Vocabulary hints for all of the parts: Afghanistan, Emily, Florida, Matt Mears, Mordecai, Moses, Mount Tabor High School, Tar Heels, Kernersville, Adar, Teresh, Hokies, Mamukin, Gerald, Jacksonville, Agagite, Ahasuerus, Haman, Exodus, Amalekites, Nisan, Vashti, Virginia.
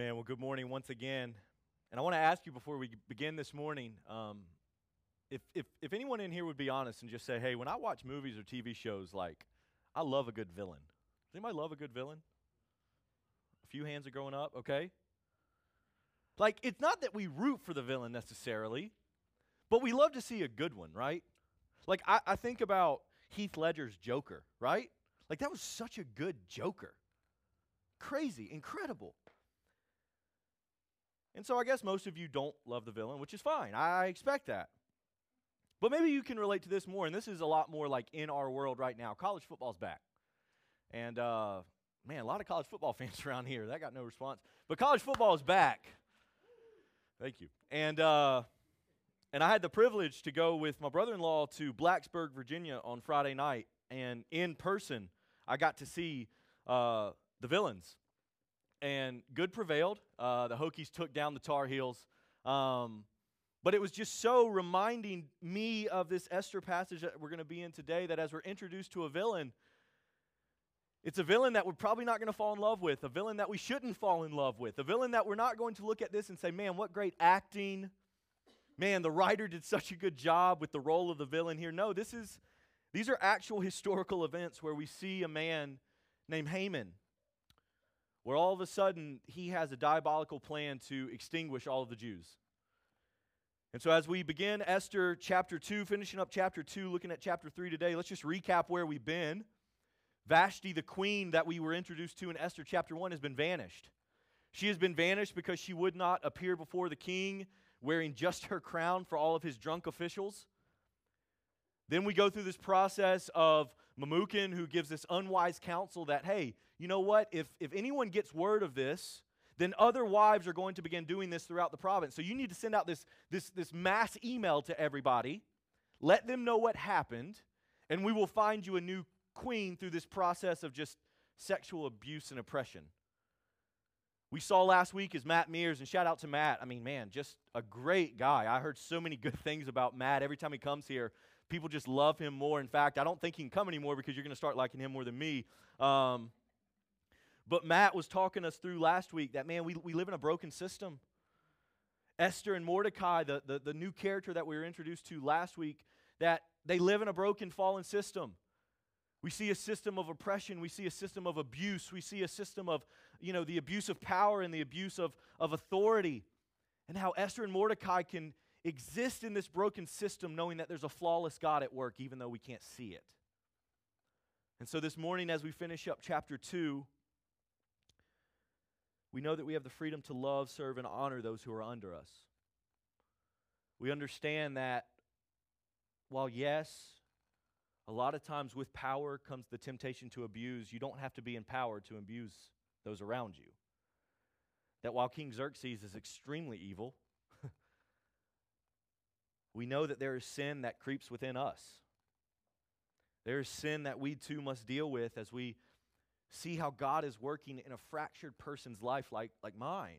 Man, well, good morning once again. And I want to ask you before we begin this morning, if anyone in here would be honest and just say, hey, when I watch movies or TV shows, like, I love a good villain. Does anybody love a good villain? A few hands are going up, okay. Like, it's not that we root for the villain necessarily, but we love to see a good one, right? Like, I think about Heath Ledger's Joker, right? Like, that was such a good Joker. Crazy, incredible. And so I guess most of you don't love the villain, which is fine. I expect that. But maybe you can relate to this more, and this is a lot more like in our world right now. College football's back. And, man, a lot of college football fans around here. That got no response. But college football is back. Thank you. And I had the privilege to go with my brother-in-law to Blacksburg, Virginia on Friday night. And in person, I got to see the villains. And good prevailed. The Hokies took down the Tar Heels. But it was just so reminding me of this Esther passage that we're going to be in today, that as we're introduced to a villain, it's a villain that we're probably not going to fall in love with, a villain that we shouldn't fall in love with, a villain that we're not going to look at this and say, man, what great acting. Man, the writer did such a good job with the role of the villain here. No, these are actual historical events where we see a man named Haman, where all of a sudden he has a diabolical plan to extinguish all of the Jews. And so as we begin Esther chapter 2, finishing up chapter 2, looking at chapter 3 today, let's just recap where we've been. Vashti, the queen that we were introduced to in Esther chapter 1, has been vanished. She has been vanished because she would not appear before the king wearing just her crown for all of his drunk officials. Then we go through this process of Mamukin, who gives this unwise counsel that, hey, you know what? If anyone gets word of this, then other wives are going to begin doing this throughout the province. So you need to send out this mass email to everybody. Let them know what happened, and we will find you a new queen through this process of just sexual abuse and oppression. We saw last week is Matt Mears, and shout out to Matt. I mean, man, just a great guy. I heard so many good things about Matt. Every time he comes here, people just love him more. In fact, I don't think he can come anymore because you're going to start liking him more than me. But Matt was talking us through last week that, man, we live in a broken system. Esther and Mordecai, the new character that we were introduced to last week, that they live in a broken, fallen system. We see a system of oppression. We see a system of abuse. We see a system of, you know, the abuse of power and the abuse of authority. And how Esther and Mordecai can exist in this broken system knowing that there's a flawless God at work even though we can't see it. And so this morning as we finish up chapter 2, we know that we have the freedom to love, serve, and honor those who are under us. We understand that while, yes, a lot of times with power comes the temptation to abuse, you don't have to be in power to abuse those around you. That while King Xerxes is extremely evil, we know that there is sin that creeps within us. There is sin that we too must deal with as we see how God is working in a fractured person's life like mine.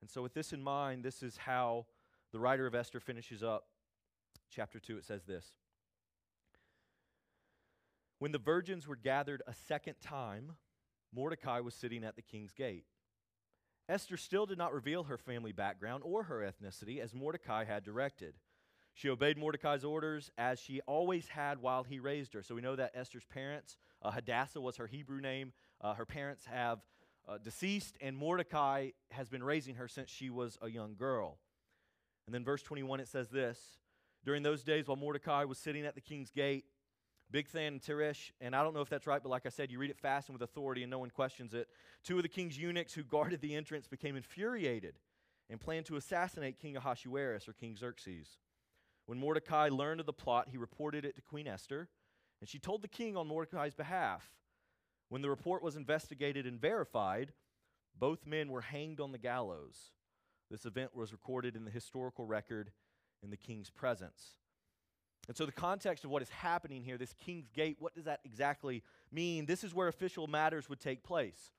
And so with this in mind, this is how the writer of Esther finishes up chapter 2. It says this. When the virgins were gathered a second time, Mordecai was sitting at the king's gate. Esther still did not reveal her family background or her ethnicity as Mordecai had directed. She obeyed Mordecai's orders as she always had while he raised her. So we know that Esther's parents, Hadassah was her Hebrew name. Her parents have deceased, and Mordecai has been raising her since she was a young girl. And then verse 21, it says this. During those days while Mordecai was sitting at the king's gate, Bigthan and Teresh, and I don't know if that's right, but like I said, you read it fast and with authority and no one questions it. Two of the king's eunuchs who guarded the entrance became infuriated and planned to assassinate King Ahasuerus or King Xerxes. When Mordecai learned of the plot, he reported it to Queen Esther, and she told the king on Mordecai's behalf. When the report was investigated and verified, both men were hanged on the gallows. This event was recorded in the historical record in the king's presence. And so the context of what is happening here, this king's gate, what does that exactly mean? This is where official matters would take place.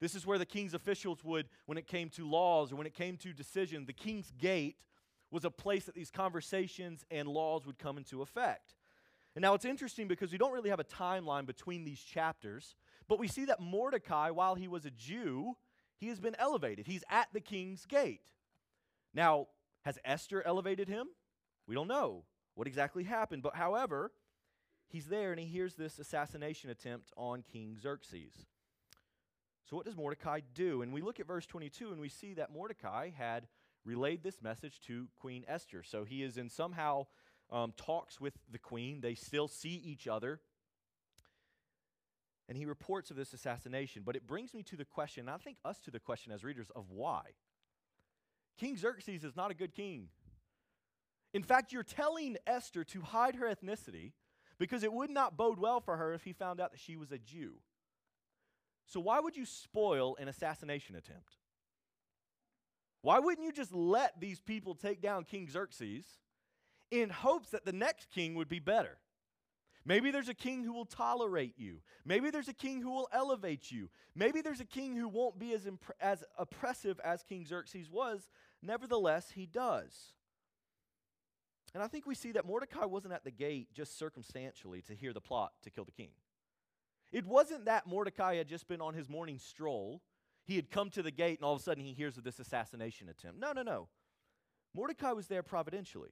This is where the king's officials would, when it came to laws or when it came to decision, the king's gate was a place that these conversations and laws would come into effect. And now it's interesting because we don't really have a timeline between these chapters, but we see that Mordecai, while he was a Jew, He has been elevated. He's at the king's gate. Now, has Esther elevated him? We don't know what exactly happened, but however, he's there and he hears this assassination attempt on King Xerxes. So what does Mordecai do? And we look at verse 22 and we see that Mordecai had relayed this message to Queen Esther. So he is in somehow talks with the queen. They still see each other. And he reports of this assassination. But it brings me to the question, and I think us to the question as readers, of why? King Xerxes is not a good king. In fact, you're telling Esther to hide her ethnicity because it would not bode well for her if he found out that she was a Jew. So why would you spoil an assassination attempt? Why wouldn't you just let these people take down King Xerxes in hopes that the next king would be better? Maybe there's a king who will tolerate you. Maybe there's a king who will elevate you. Maybe there's a king who won't be as oppressive as King Xerxes was. Nevertheless, he does. And I think we see that Mordecai wasn't at the gate just circumstantially to hear the plot to kill the king. It wasn't that Mordecai had just been on his morning stroll. He had come to the gate and all of a sudden he hears of this assassination attempt. No. Mordecai was there providentially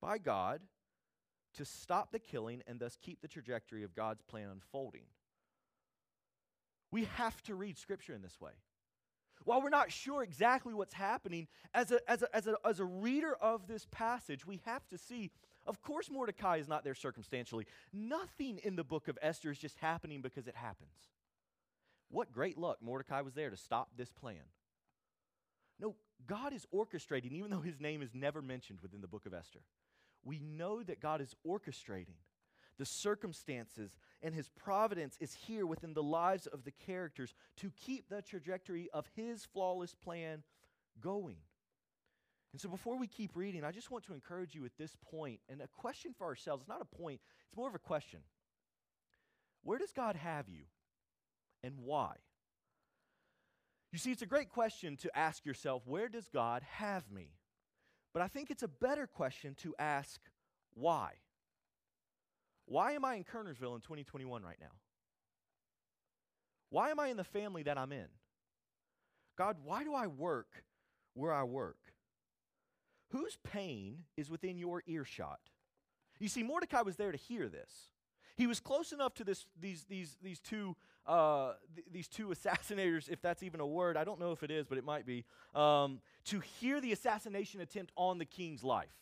by God to stop the killing and thus keep the trajectory of God's plan unfolding. We have to read Scripture in this way. While we're not sure exactly what's happening, as a reader of this passage, we have to see, of course Mordecai is not there circumstantially. Nothing in the book of Esther is just happening because it happens. What great luck Mordecai was there to stop this plan. No, God is orchestrating, even though his name is never mentioned within the book of Esther. We know that God is orchestrating the circumstances, and his providence is here within the lives of the characters to keep the trajectory of his flawless plan going. And so before we keep reading, I just want to encourage you at this point, and a question for ourselves. It's not a point, it's more of a question. Where does God have you, and why? You see, it's a great question to ask yourself, where does God have me? But I think it's a better question to ask, why? Why am I in Kernersville in 2021 right now? Why am I in the family that I'm in? God, why do I work where I work? Whose pain is within your earshot? You see, Mordecai was there to hear this. He was close enough to these two assassinators, if that's even a word. I don't know if it is, but it might be, to hear the assassination attempt on the king's life.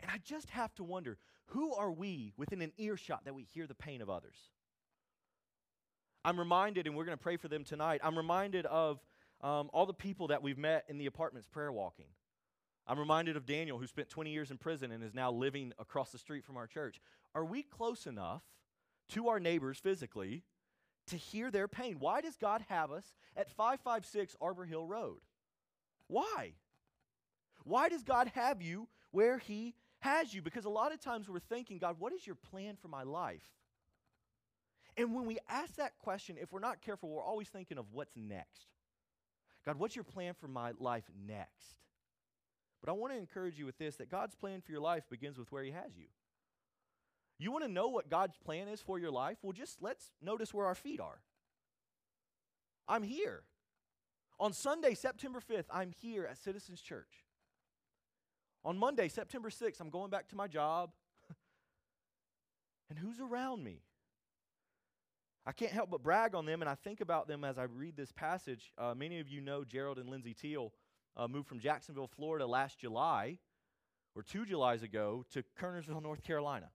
And I just have to wonder, who are we within an earshot that we hear the pain of others? I'm reminded, and we're going to pray for them tonight, I'm reminded of all the people that we've met in the apartments prayer walking. I'm reminded of Daniel, who spent 20 years in prison and is now living across the street from our church. Are we close enough to our neighbors physically to hear their pain? Why does God have us at 556 Arbor Hill Road? Why? Why does God have you where he has you? Because a lot of times we're thinking, God, what is your plan for my life? And when we ask that question, if we're not careful, we're always thinking of what's next. God, what's your plan for my life next? But I want to encourage you with this, that God's plan for your life begins with where he has you. You want to know what God's plan is for your life? Well, just let's notice where our feet are. I'm here. On Sunday, September 5th, I'm here at Citizens Church. On Monday, September 6th, I'm going back to my job. And who's around me? I can't help but brag on them, and I think about them as I read this passage. Many of you know Gerald and Lindsay Teal moved from Jacksonville, Florida last July, or 2 Julys ago, to Kernersville, North Carolina.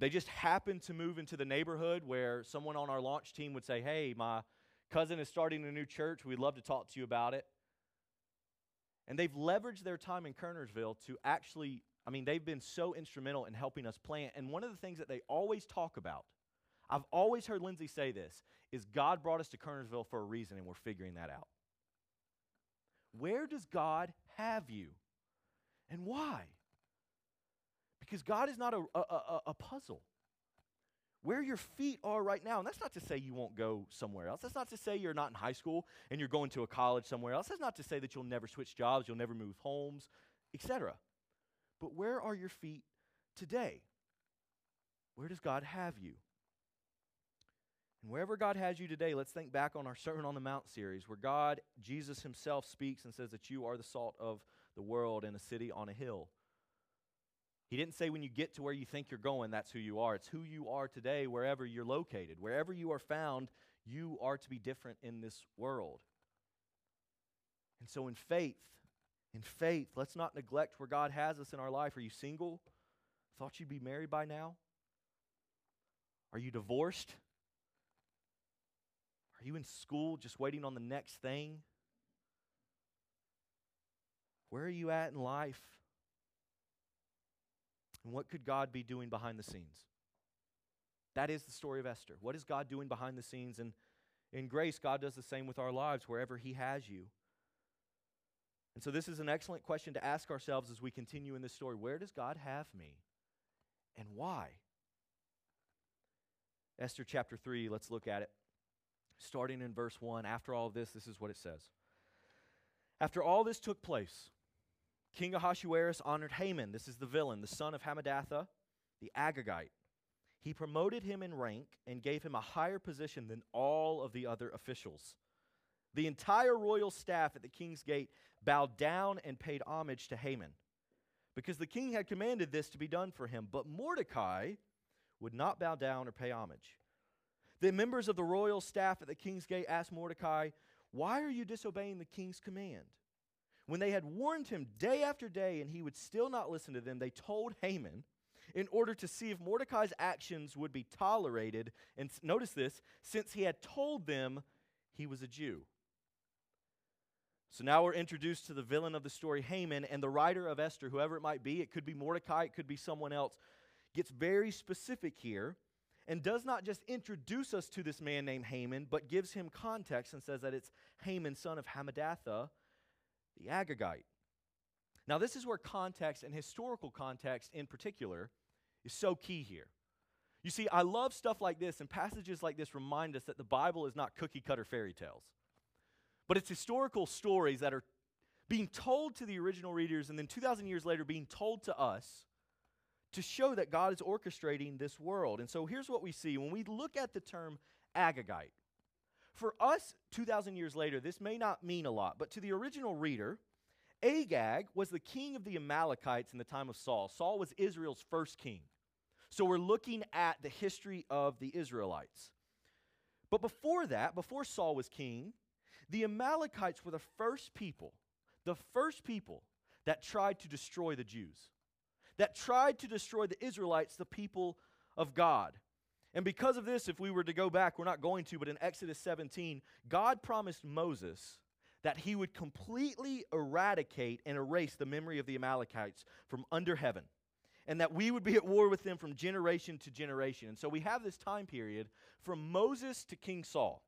They just happened to move into the neighborhood where someone on our launch team would say, hey, my cousin is starting a new church. We'd love to talk to you about it. And they've leveraged their time in Kernersville to actually, they've been so instrumental in helping us plant. And one of the things that they always talk about, I've always heard Lindsay say this, is God brought us to Kernersville for a reason, and we're figuring that out. Where does God have you, and why? Because God is not a puzzle. Where your feet are right now, and that's not to say you won't go somewhere else. That's not to say you're not in high school and you're going to a college somewhere else. That's not to say that you'll never switch jobs, you'll never move homes, etc. But where are your feet today? Where does God have you? And wherever God has you today, let's think back on our Sermon on the Mount series, where God, Jesus himself, speaks and says that you are the salt of the world and a city on a hill. He didn't say when you get to where you think you're going, that's who you are. It's who you are today, wherever you're located. Wherever you are found, you are to be different in this world. And so in faith, let's not neglect where God has us in our life. Are you single? Thought you'd be married by now? Are you divorced? Are you in school just waiting on the next thing? Where are you at in life? And what could God be doing behind the scenes? That is the story of Esther. What is God doing behind the scenes? And in grace, God does the same with our lives, wherever he has you. And so this is an excellent question to ask ourselves as we continue in this story. Where does God have me? And why? Esther chapter 3, let's look at it. Starting in verse 1, after all this, this is what it says. After all this took place, King Ahasuerus honored Haman, this is the villain, the son of Hamadatha, the Agagite. He promoted him in rank and gave him a higher position than all of the other officials. The entire royal staff at the king's gate bowed down and paid homage to Haman, because the king had commanded this to be done for him. But Mordecai would not bow down or pay homage. The members of the royal staff at the king's gate asked Mordecai, "Why are you disobeying the king's command?" When they had warned him day after day and he would still not listen to them, they told Haman in order to see if Mordecai's actions would be tolerated. And notice this, since he had told them he was a Jew. So now we're introduced to the villain of the story, Haman, and the writer of Esther, whoever it might be, it could be Mordecai, it could be someone else, gets very specific here and does not just introduce us to this man named Haman, but gives him context and says that it's Haman, son of Hamadatha, the Agagite. Now this is where context and historical context in particular is so key here. You see, I love stuff like this, and passages like this remind us that the Bible is not cookie-cutter fairy tales. But it's historical stories that are being told to the original readers and then 2,000 years later being told to us to show that God is orchestrating this world. And so here's what we see. When we look at the term Agagite, for us 2,000 years later, this may not mean a lot. But to the original reader, Agag was the king of the Amalekites in the time of Saul. Saul was Israel's first king. So we're looking at the history of the Israelites. But before that, before Saul was king, the Amalekites were the first people that tried to destroy the Jews, that tried to destroy the Israelites, the people of God. And because of this, if we were to go back, we're not going to, but in Exodus 17, God promised Moses that he would completely eradicate and erase the memory of the Amalekites from under heaven, and that we would be at war with them from generation to generation. And so we have this time period from Moses to King Saul.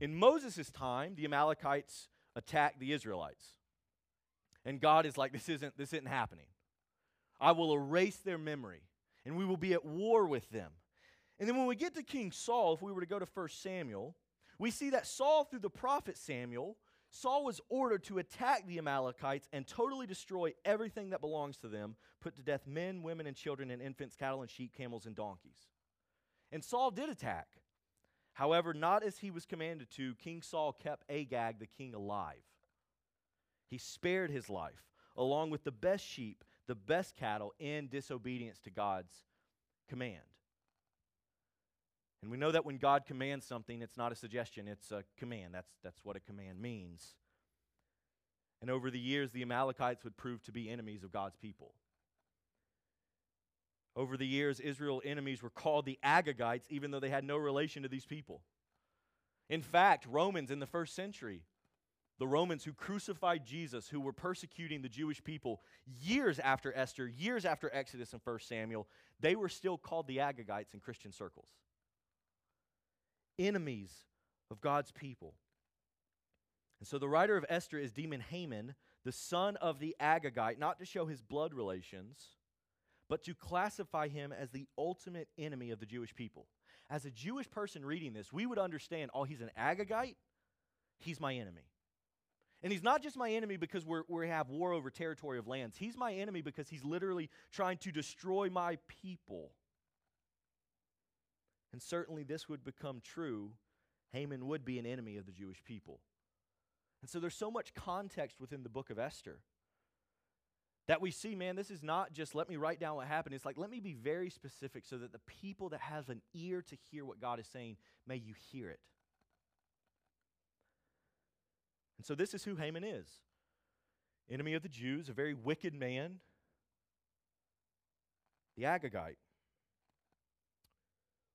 In Moses' time, the Amalekites attacked the Israelites. And God is like, this isn't happening. I will erase their memory, and we will be at war with them. And then when we get to King Saul, if we were to go to 1 Samuel, we see that Saul, through the prophet Samuel, Saul was ordered to attack the Amalekites and totally destroy everything that belongs to them, put to death men, women, and children, and infants, cattle, and sheep, camels, and donkeys. And Saul did attack. However, not as he was commanded to, King Saul kept Agag, the king, alive. He spared his life, along with the best sheep, the best cattle, in disobedience to God's command. And we know that when God commands something, it's not a suggestion, it's a command. That's what a command means. And over the years, the Amalekites would prove to be enemies of God's people. Over the years, Israel's enemies were called the Agagites, even though they had no relation to these people. In fact, Romans in the first century, the Romans who crucified Jesus, who were persecuting the Jewish people years after Esther, years after Exodus and 1 Samuel, they were still called the Agagites in Christian circles. Enemies of God's people. And so the writer of Esther is deeming Haman, the son of the Agagite, not to show his blood relations, but to classify him as the ultimate enemy of the Jewish people. As a Jewish person reading this, we would understand, oh, he's an Agagite, he's my enemy. And he's not just my enemy because we have war over territory of lands. He's my enemy because he's literally trying to destroy my people. And certainly this would become true. Haman would be an enemy of the Jewish people. And so there's so much context within the book of Esther that we see, man, this is not just let me write down what happened. It's like, let me be very specific so that the people that have an ear to hear what God is saying, may you hear it. And so this is who Haman is. Enemy of the Jews, a very wicked man, the Agagite.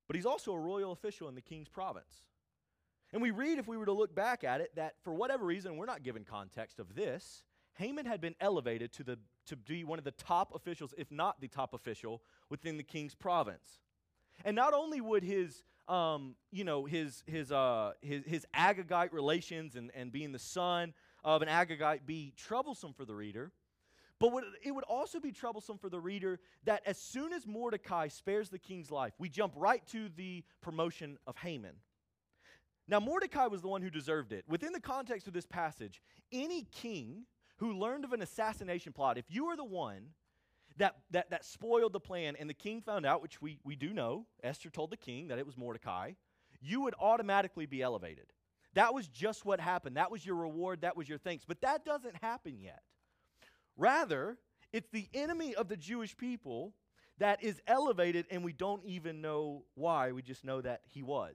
But he's also a royal official in the king's province. And we read, if we were to look back at it, that for whatever reason, we're not given context of this, Haman had been elevated to be one of the top officials, if not the top official, within the king's province. And not only would his Agagite relations and being the son of an Agagite be troublesome for the reader, but it would also be troublesome for the reader that as soon as Mordecai spares the king's life, we jump right to the promotion of Haman. Now, Mordecai was the one who deserved it. Within the context of this passage, any king who learned of an assassination plot, if you were the one that spoiled the plan and the king found out, which we do know, Esther told the king that it was Mordecai, you would automatically be elevated. That was just what happened. That was your reward. That was your thanks. But that doesn't happen yet. Rather, it's the enemy of the Jewish people that is elevated, and we don't even know why. We just know that he was.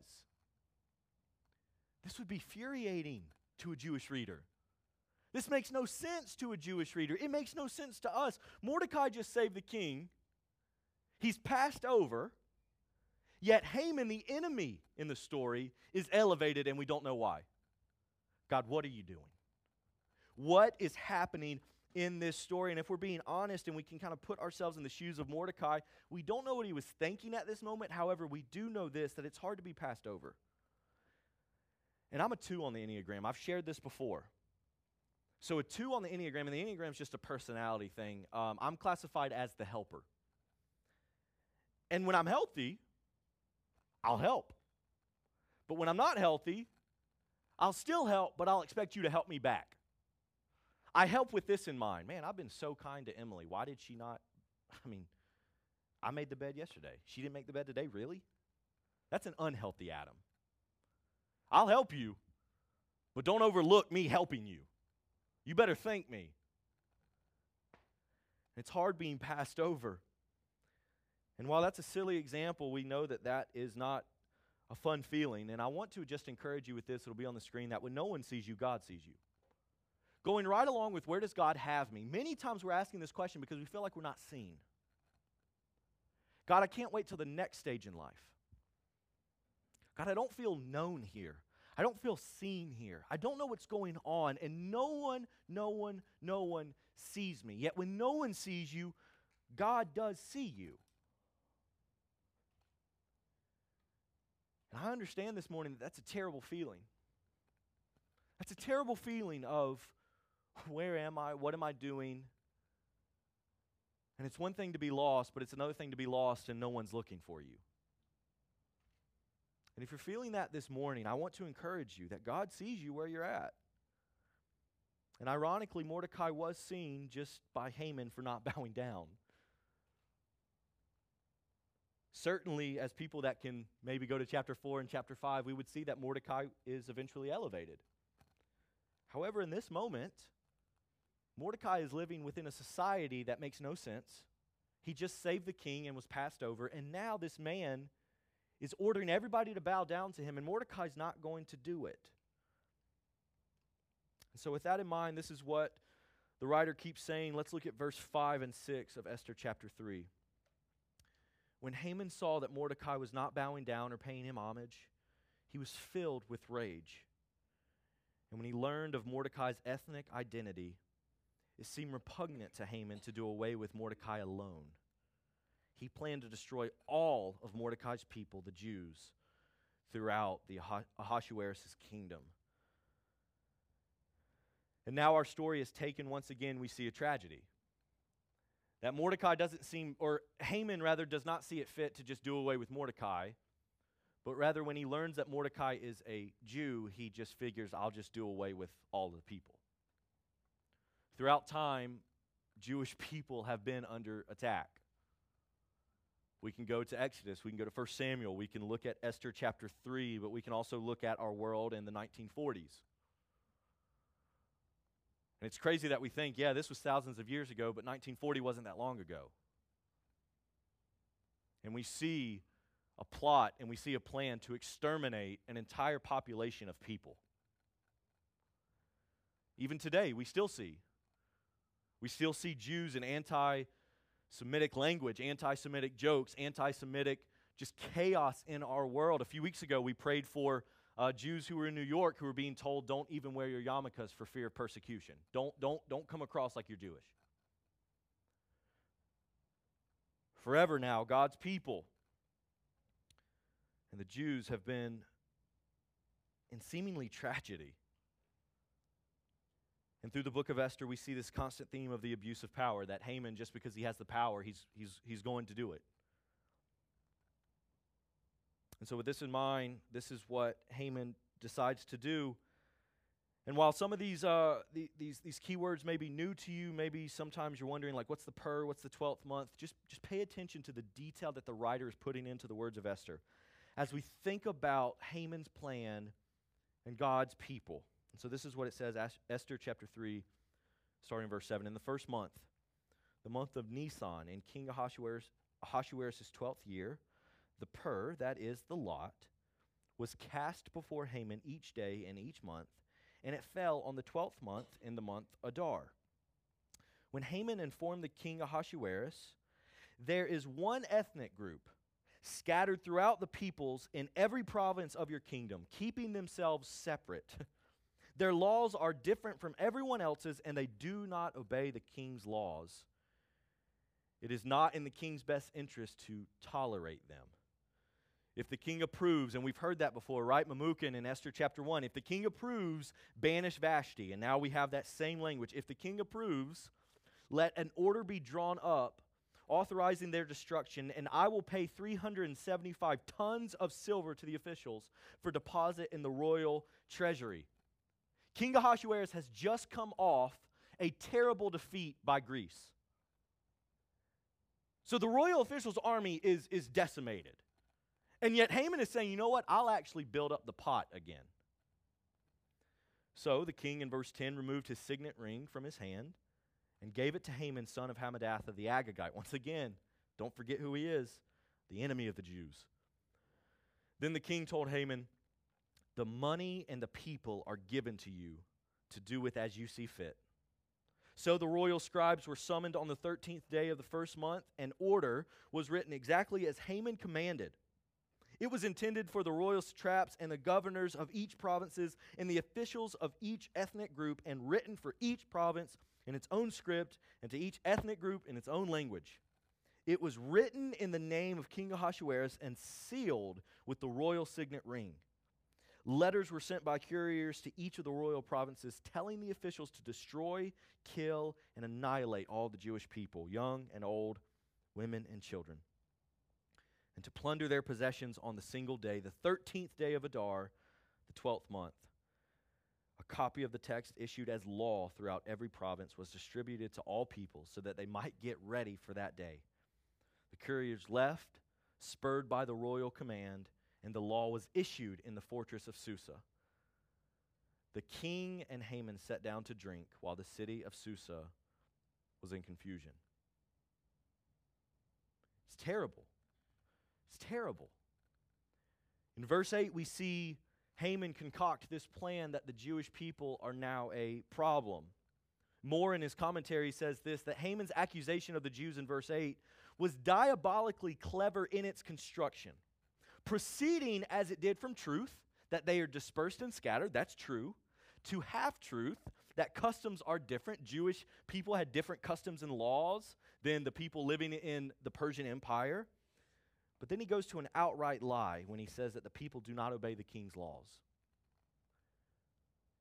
This would be infuriating to a Jewish reader. This makes no sense to a Jewish reader. It makes no sense to us. Mordecai just saved the king. He's passed over. Yet Haman, the enemy in the story, is elevated, and we don't know why. God, what are you doing? What is happening in this story? And if we're being honest and we can kind of put ourselves in the shoes of Mordecai, we don't know what he was thinking at this moment. However, we do know this, that it's hard to be passed over. And I'm a 2 on the Enneagram. I've shared this before. So a 2 on the Enneagram, and the Enneagram is just a personality thing. I'm classified as the helper. And when I'm healthy, I'll help. But when I'm not healthy, I'll still help, but I'll expect you to help me back. I help with this in mind. Man, I've been so kind to Emily. Why did she not? I mean, I made the bed yesterday. She didn't make the bed today, really? That's an unhealthy Adam. I'll help you, but don't overlook me helping you. You better thank me. It's hard being passed over. And while that's a silly example, we know that that is not a fun feeling. And I want to just encourage you with this. It'll be on the screen that when no one sees you, God sees you. Going right along with where does God have me? Many times we're asking this question because we feel like we're not seen. God, I can't wait till the next stage in life. God, I don't feel known here. I don't feel seen here. I don't know what's going on, and no one sees me. Yet when no one sees you, God does see you. And I understand this morning that that's a terrible feeling. That's a terrible feeling of where am I, what am I doing? And it's one thing to be lost, but it's another thing to be lost and no one's looking for you. And if you're feeling that this morning, I want to encourage you that God sees you where you're at. And ironically, Mordecai was seen just by Haman for not bowing down. Certainly, as people that can maybe go to chapter 4 and chapter 5, we would see that Mordecai is eventually elevated. However, in this moment, Mordecai is living within a society that makes no sense. He just saved the king and was passed over, and now this man is ordering everybody to bow down to him, and Mordecai's not going to do it. And so with that in mind, this is what the writer keeps saying. Let's look at verse 5 and 6 of Esther chapter 3. When Haman saw that Mordecai was not bowing down or paying him homage, he was filled with rage. And when he learned of Mordecai's ethnic identity, it seemed repugnant to Haman to do away with Mordecai alone. He planned to destroy all of Mordecai's people, the Jews, throughout the Ahasuerus' kingdom. And now our story is taken once again, we see a tragedy. That Mordecai doesn't seem, or Haman rather, does not see it fit to just do away with Mordecai, but rather when he learns that Mordecai is a Jew, he just figures, I'll just do away with all the people. Throughout time, Jewish people have been under attack. We can go to Exodus. We can go to 1 Samuel. We can look at Esther chapter 3, but we can also look at our world in the 1940s. And it's crazy that we think, yeah, this was thousands of years ago, but 1940 wasn't that long ago. And we see a plot and we see a plan to exterminate an entire population of people. Even today, we still see Jews in anti-Semitic language, anti-Semitic jokes, anti-Semitic just chaos in our world. A few weeks ago, we prayed for Jews who were in New York who were being told, don't even wear your yarmulkes for fear of persecution. Don't come across like you're Jewish. Forever now, God's people and the Jews have been in seemingly tragedy. And through the book of Esther, we see this constant theme of the abuse of power, that Haman, just because he has the power, he's going to do it. And so with this in mind, this is what Haman decides to do. And while some of these keywords may be new to you, maybe sometimes you're wondering, like, what's the pur, what's the 12th month? Just pay attention to the detail that the writer is putting into the words of Esther as we think about Haman's plan and God's people. And so this is what it says, Esther chapter 3, starting in verse 7. In the first month, the month of Nisan, in King Ahasuerus' 12th year, the pur, that is the lot, was cast before Haman each day and each month, and it fell on the 12th month in the month Adar. When Haman informed the king Ahasuerus, there is one ethnic group scattered throughout the peoples in every province of your kingdom, keeping themselves separate. Their laws are different from everyone else's, and they do not obey the king's laws. It is not in the king's best interest to tolerate them. If the king approves, and we've heard that before, right? Mamukin in Esther chapter 1. If the king approves, banish Vashti. And now we have that same language. If the king approves, let an order be drawn up authorizing their destruction, and I will pay 375 tons of silver to the officials for deposit in the royal treasury. King Ahasuerus has just come off a terrible defeat by Greece. So the royal official's army is decimated. And yet Haman is saying, you know what? I'll actually build up the pot again. So the king, in verse 10, removed his signet ring from his hand and gave it to Haman, son of Hamadatha, the Agagite. Once again, don't forget who he is, the enemy of the Jews. Then the king told Haman, the money and the people are given to you to do with as you see fit. So the royal scribes were summoned on the 13th day of the first month, and order was written exactly as Haman commanded. It was intended for the royal satraps and the governors of each provinces and the officials of each ethnic group, and written for each province in its own script and to each ethnic group in its own language. It was written in the name of King Ahasuerus and sealed with the royal signet ring. Letters were sent by couriers to each of the royal provinces telling the officials to destroy, kill, and annihilate all the Jewish people, young and old, women and children, and to plunder their possessions on the single day, the 13th day of Adar, the 12th month. A copy of the text issued as law throughout every province was distributed to all people so that they might get ready for that day. The couriers left, spurred by the royal command, and the law was issued in the fortress of Susa. The king and Haman sat down to drink while the city of Susa was in confusion. It's terrible. It's terrible. In verse 8, we see Haman concoct this plan that the Jewish people are now a problem. Moore in his commentary says this, that Haman's accusation of the Jews in verse 8 was diabolically clever in its construction. Proceeding as it did from truth, that they are dispersed and scattered, that's true, to half-truth, that customs are different. Jewish people had different customs and laws than the people living in the Persian Empire. But then he goes to an outright lie when he says that the people do not obey the king's laws.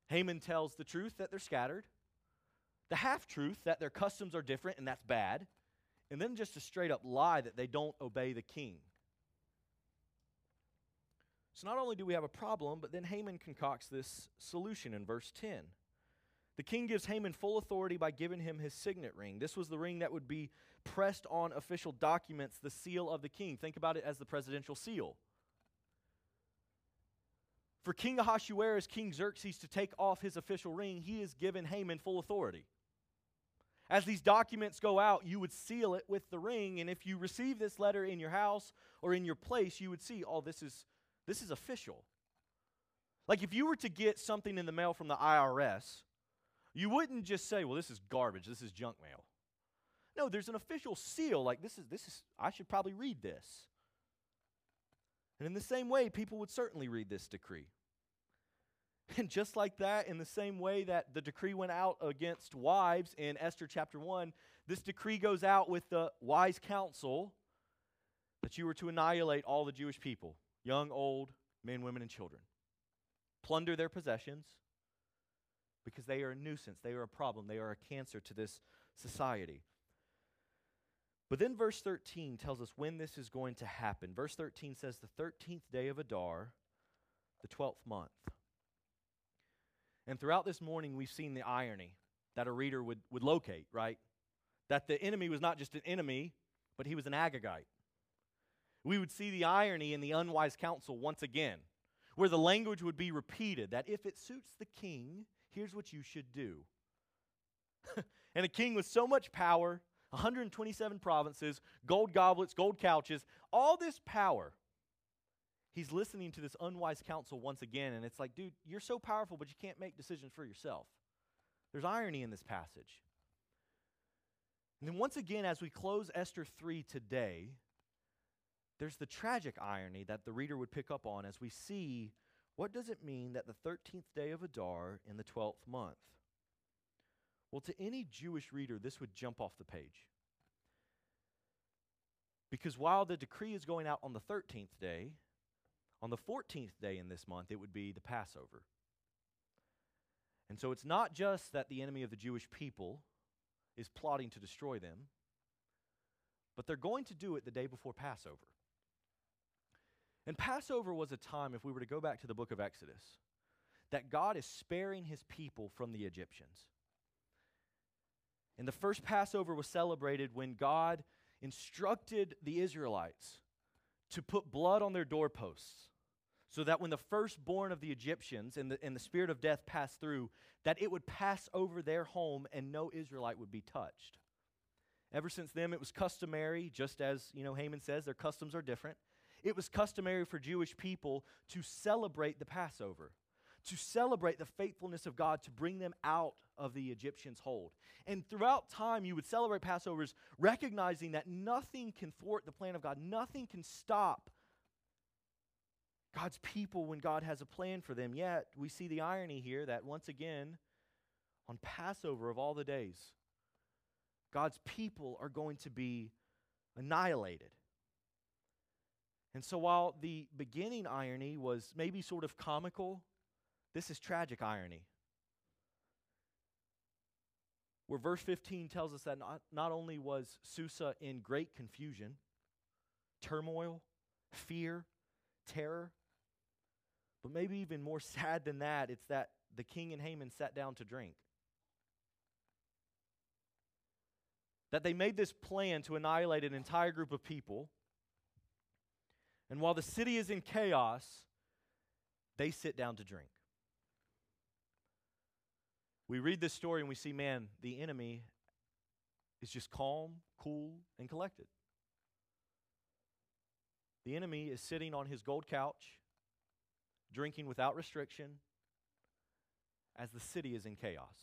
Haman tells the truth that they're scattered, the half-truth that their customs are different and that's bad, and then just a straight-up lie that they don't obey the king. So not only do we have a problem, but then Haman concocts this solution in verse 10. The king gives Haman full authority by giving him his signet ring. This was the ring that would be pressed on official documents, the seal of the king. Think about it as the presidential seal. For King Ahasuerus, King Xerxes, to take off his official ring, he is given Haman full authority. As these documents go out, you would seal it with the ring, and if you receive this letter in your house or in your place, you would see, oh, this is official. Like if you were to get something in the mail from the IRS, you wouldn't just say, well, this is garbage, this is junk mail. No, there's an official seal, like this is I should probably read this. And in the same way, people would certainly read this decree. And just like that, in the same way that the decree went out against wives in Esther chapter 1, this decree goes out with the wise counsel that you were to annihilate all the Jewish people, young, old, men, women, and children. Plunder their possessions, because they are a nuisance, they are a problem, they are a cancer to this society. But then verse 13 tells us when this is going to happen. Verse 13 says, the 13th day of Adar, the 12th month. And throughout this morning, we've seen the irony that a reader would locate, right? That the enemy was not just an enemy, but he was an Agagite. We would see the irony in the unwise counsel once again, where the language would be repeated, that if it suits the king, here's what you should do. And a king with so much power, 127 provinces, gold goblets, gold couches, all this power. He's listening to this unwise counsel once again, and it's like, dude, you're so powerful, but you can't make decisions for yourself. There's irony in this passage. And then once again, as we close Esther 3 today, there's the tragic irony that the reader would pick up on as we see, what does it mean that the 13th day of Adar in the 12th month? Well, to any Jewish reader, this would jump off the page. Because while the decree is going out on the 13th day, on the 14th day in this month, it would be the Passover. And so it's not just that the enemy of the Jewish people is plotting to destroy them, but they're going to do it the day before Passover. And Passover was a time, if we were to go back to the book of Exodus, that God is sparing his people from the Egyptians. And the first Passover was celebrated when God instructed the Israelites to put blood on their doorposts so that when the firstborn of the Egyptians and the spirit of death passed through, that it would pass over their home and no Israelite would be touched. Ever since then, it was customary, just as, you know, Haman says, their customs are different. It was customary for Jewish people to celebrate the Passover, to celebrate the faithfulness of God to bring them out of the Egyptians' hold. And throughout time, you would celebrate Passovers recognizing that nothing can thwart the plan of God. Nothing can stop God's people when God has a plan for them. Yet, we see the irony here that once again, on Passover of all the days, God's people are going to be annihilated. And so while the beginning irony was maybe sort of comical, this is tragic irony. Where verse 15 tells us that not only was Susa in great confusion, turmoil, fear, terror, but maybe even more sad than that, it's that the king and Haman sat down to drink. That they made this plan to annihilate an entire group of people. And while the city is in chaos, they sit down to drink. We read this story and we see, man, the enemy is just calm, cool, and collected. The enemy is sitting on his gold couch, drinking without restriction, as the city is in chaos.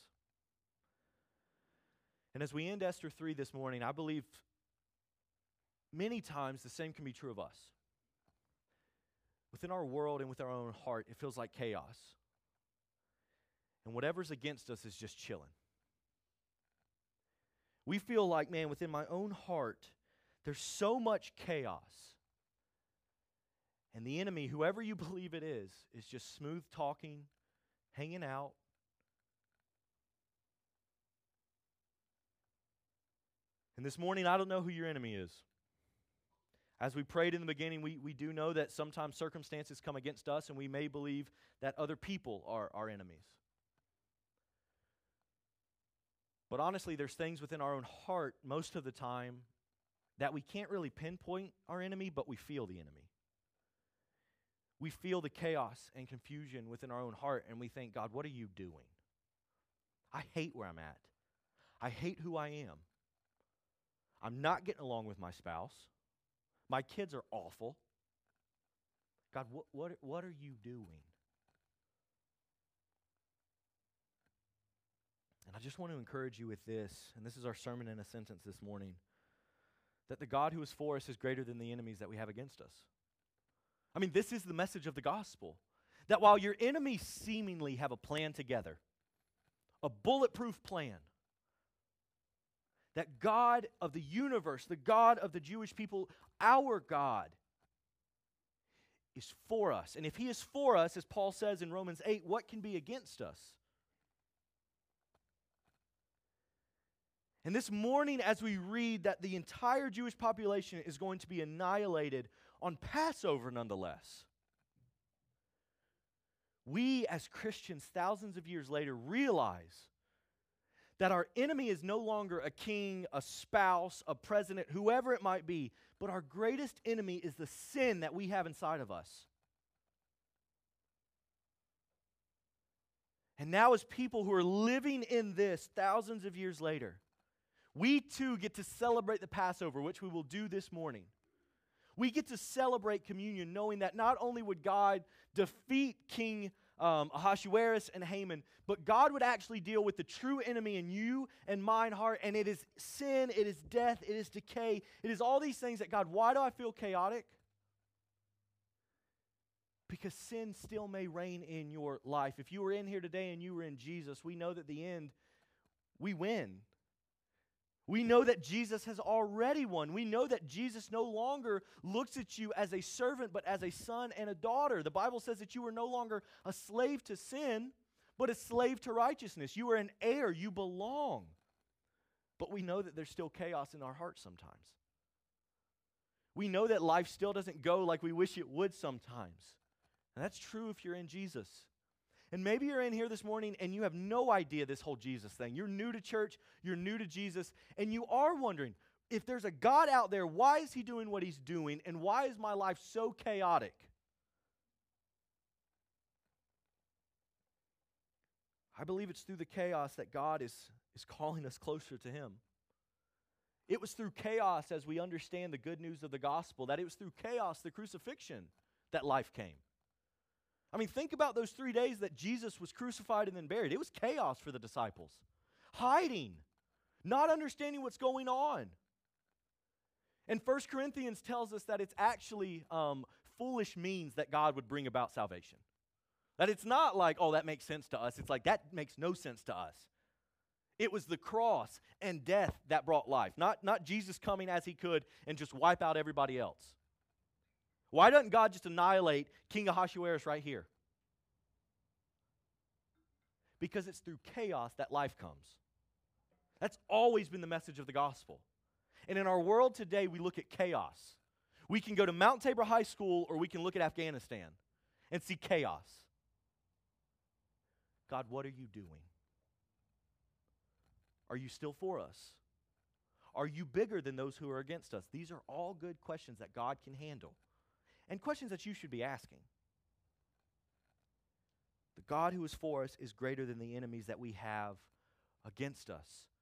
And as we end Esther 3 this morning, I believe many times the same can be true of us. Within our world and with our own heart, it feels like chaos. And whatever's against us is just chilling. We feel like, man, within my own heart, there's so much chaos. And the enemy, whoever you believe it is just smooth talking, hanging out. And this morning, I don't know who your enemy is. As we prayed in the beginning, we do know that sometimes circumstances come against us, and we may believe that other people are our enemies. But honestly, there's things within our own heart most of the time that we can't really pinpoint our enemy, but we feel the enemy. We feel the chaos and confusion within our own heart, and we think, God, what are you doing? I hate where I'm at. I hate who I am. I'm not getting along with my spouse. My kids are awful. God, what are you doing? And I just want to encourage you with this, and this is our sermon in a sentence this morning, that the God who is for us is greater than the enemies that we have against us. I mean, this is the message of the gospel, that while your enemies seemingly have a plan together, a bulletproof plan, that God of the universe, the God of the Jewish people, our God, is for us. And if he is for us, as Paul says in Romans 8, what can be against us? And this morning, as we read that the entire Jewish population is going to be annihilated on Passover nonetheless, we as Christians thousands of years later realize that our enemy is no longer a king, a spouse, a president, whoever it might be, but our greatest enemy is the sin that we have inside of us. And now, as people who are living in this thousands of years later, we too get to celebrate the Passover, which we will do this morning. We get to celebrate communion knowing that not only would God defeat King Ahasuerus and Haman, but God would actually deal with the true enemy in you and mine heart, and it is sin, it is death, it is decay, it is all these things that, God, why do I feel chaotic? Because sin still may reign in your life. If you were in here today and you were in Jesus, we know that the end, we win. We know that Jesus has already won. We know that Jesus no longer looks at you as a servant, but as a son and a daughter. The Bible says that you are no longer a slave to sin, but a slave to righteousness. You are an heir. You belong. But we know that there's still chaos in our hearts sometimes. We know that life still doesn't go like we wish it would sometimes. And that's true if you're in Jesus. And maybe you're in here this morning and you have no idea this whole Jesus thing. You're new to church, you're new to Jesus, and you are wondering, if there's a God out there, why is he doing what he's doing, and why is my life so chaotic? I believe it's through the chaos that God is calling us closer to him. It was through chaos, as we understand the good news of the gospel, that it was through chaos, the crucifixion, that life came. I mean, think about those 3 days that Jesus was crucified and then buried. It was chaos for the disciples. Hiding, not understanding what's going on. And 1 Corinthians tells us that it's actually foolish means that God would bring about salvation. That it's not like, oh, that makes sense to us. It's like, that makes no sense to us. It was the cross and death that brought life. Not Jesus coming as he could and just wipe out everybody else. Why doesn't God just annihilate King Ahasuerus right here? Because it's through chaos that life comes. That's always been the message of the gospel. And in our world today, we look at chaos. We can go to Mount Tabor High School, or we can look at Afghanistan and see chaos. God, what are you doing? Are you still for us? Are you bigger than those who are against us? These are all good questions that God can handle. And questions that you should be asking. The God who is for us is greater than the enemies that we have against us.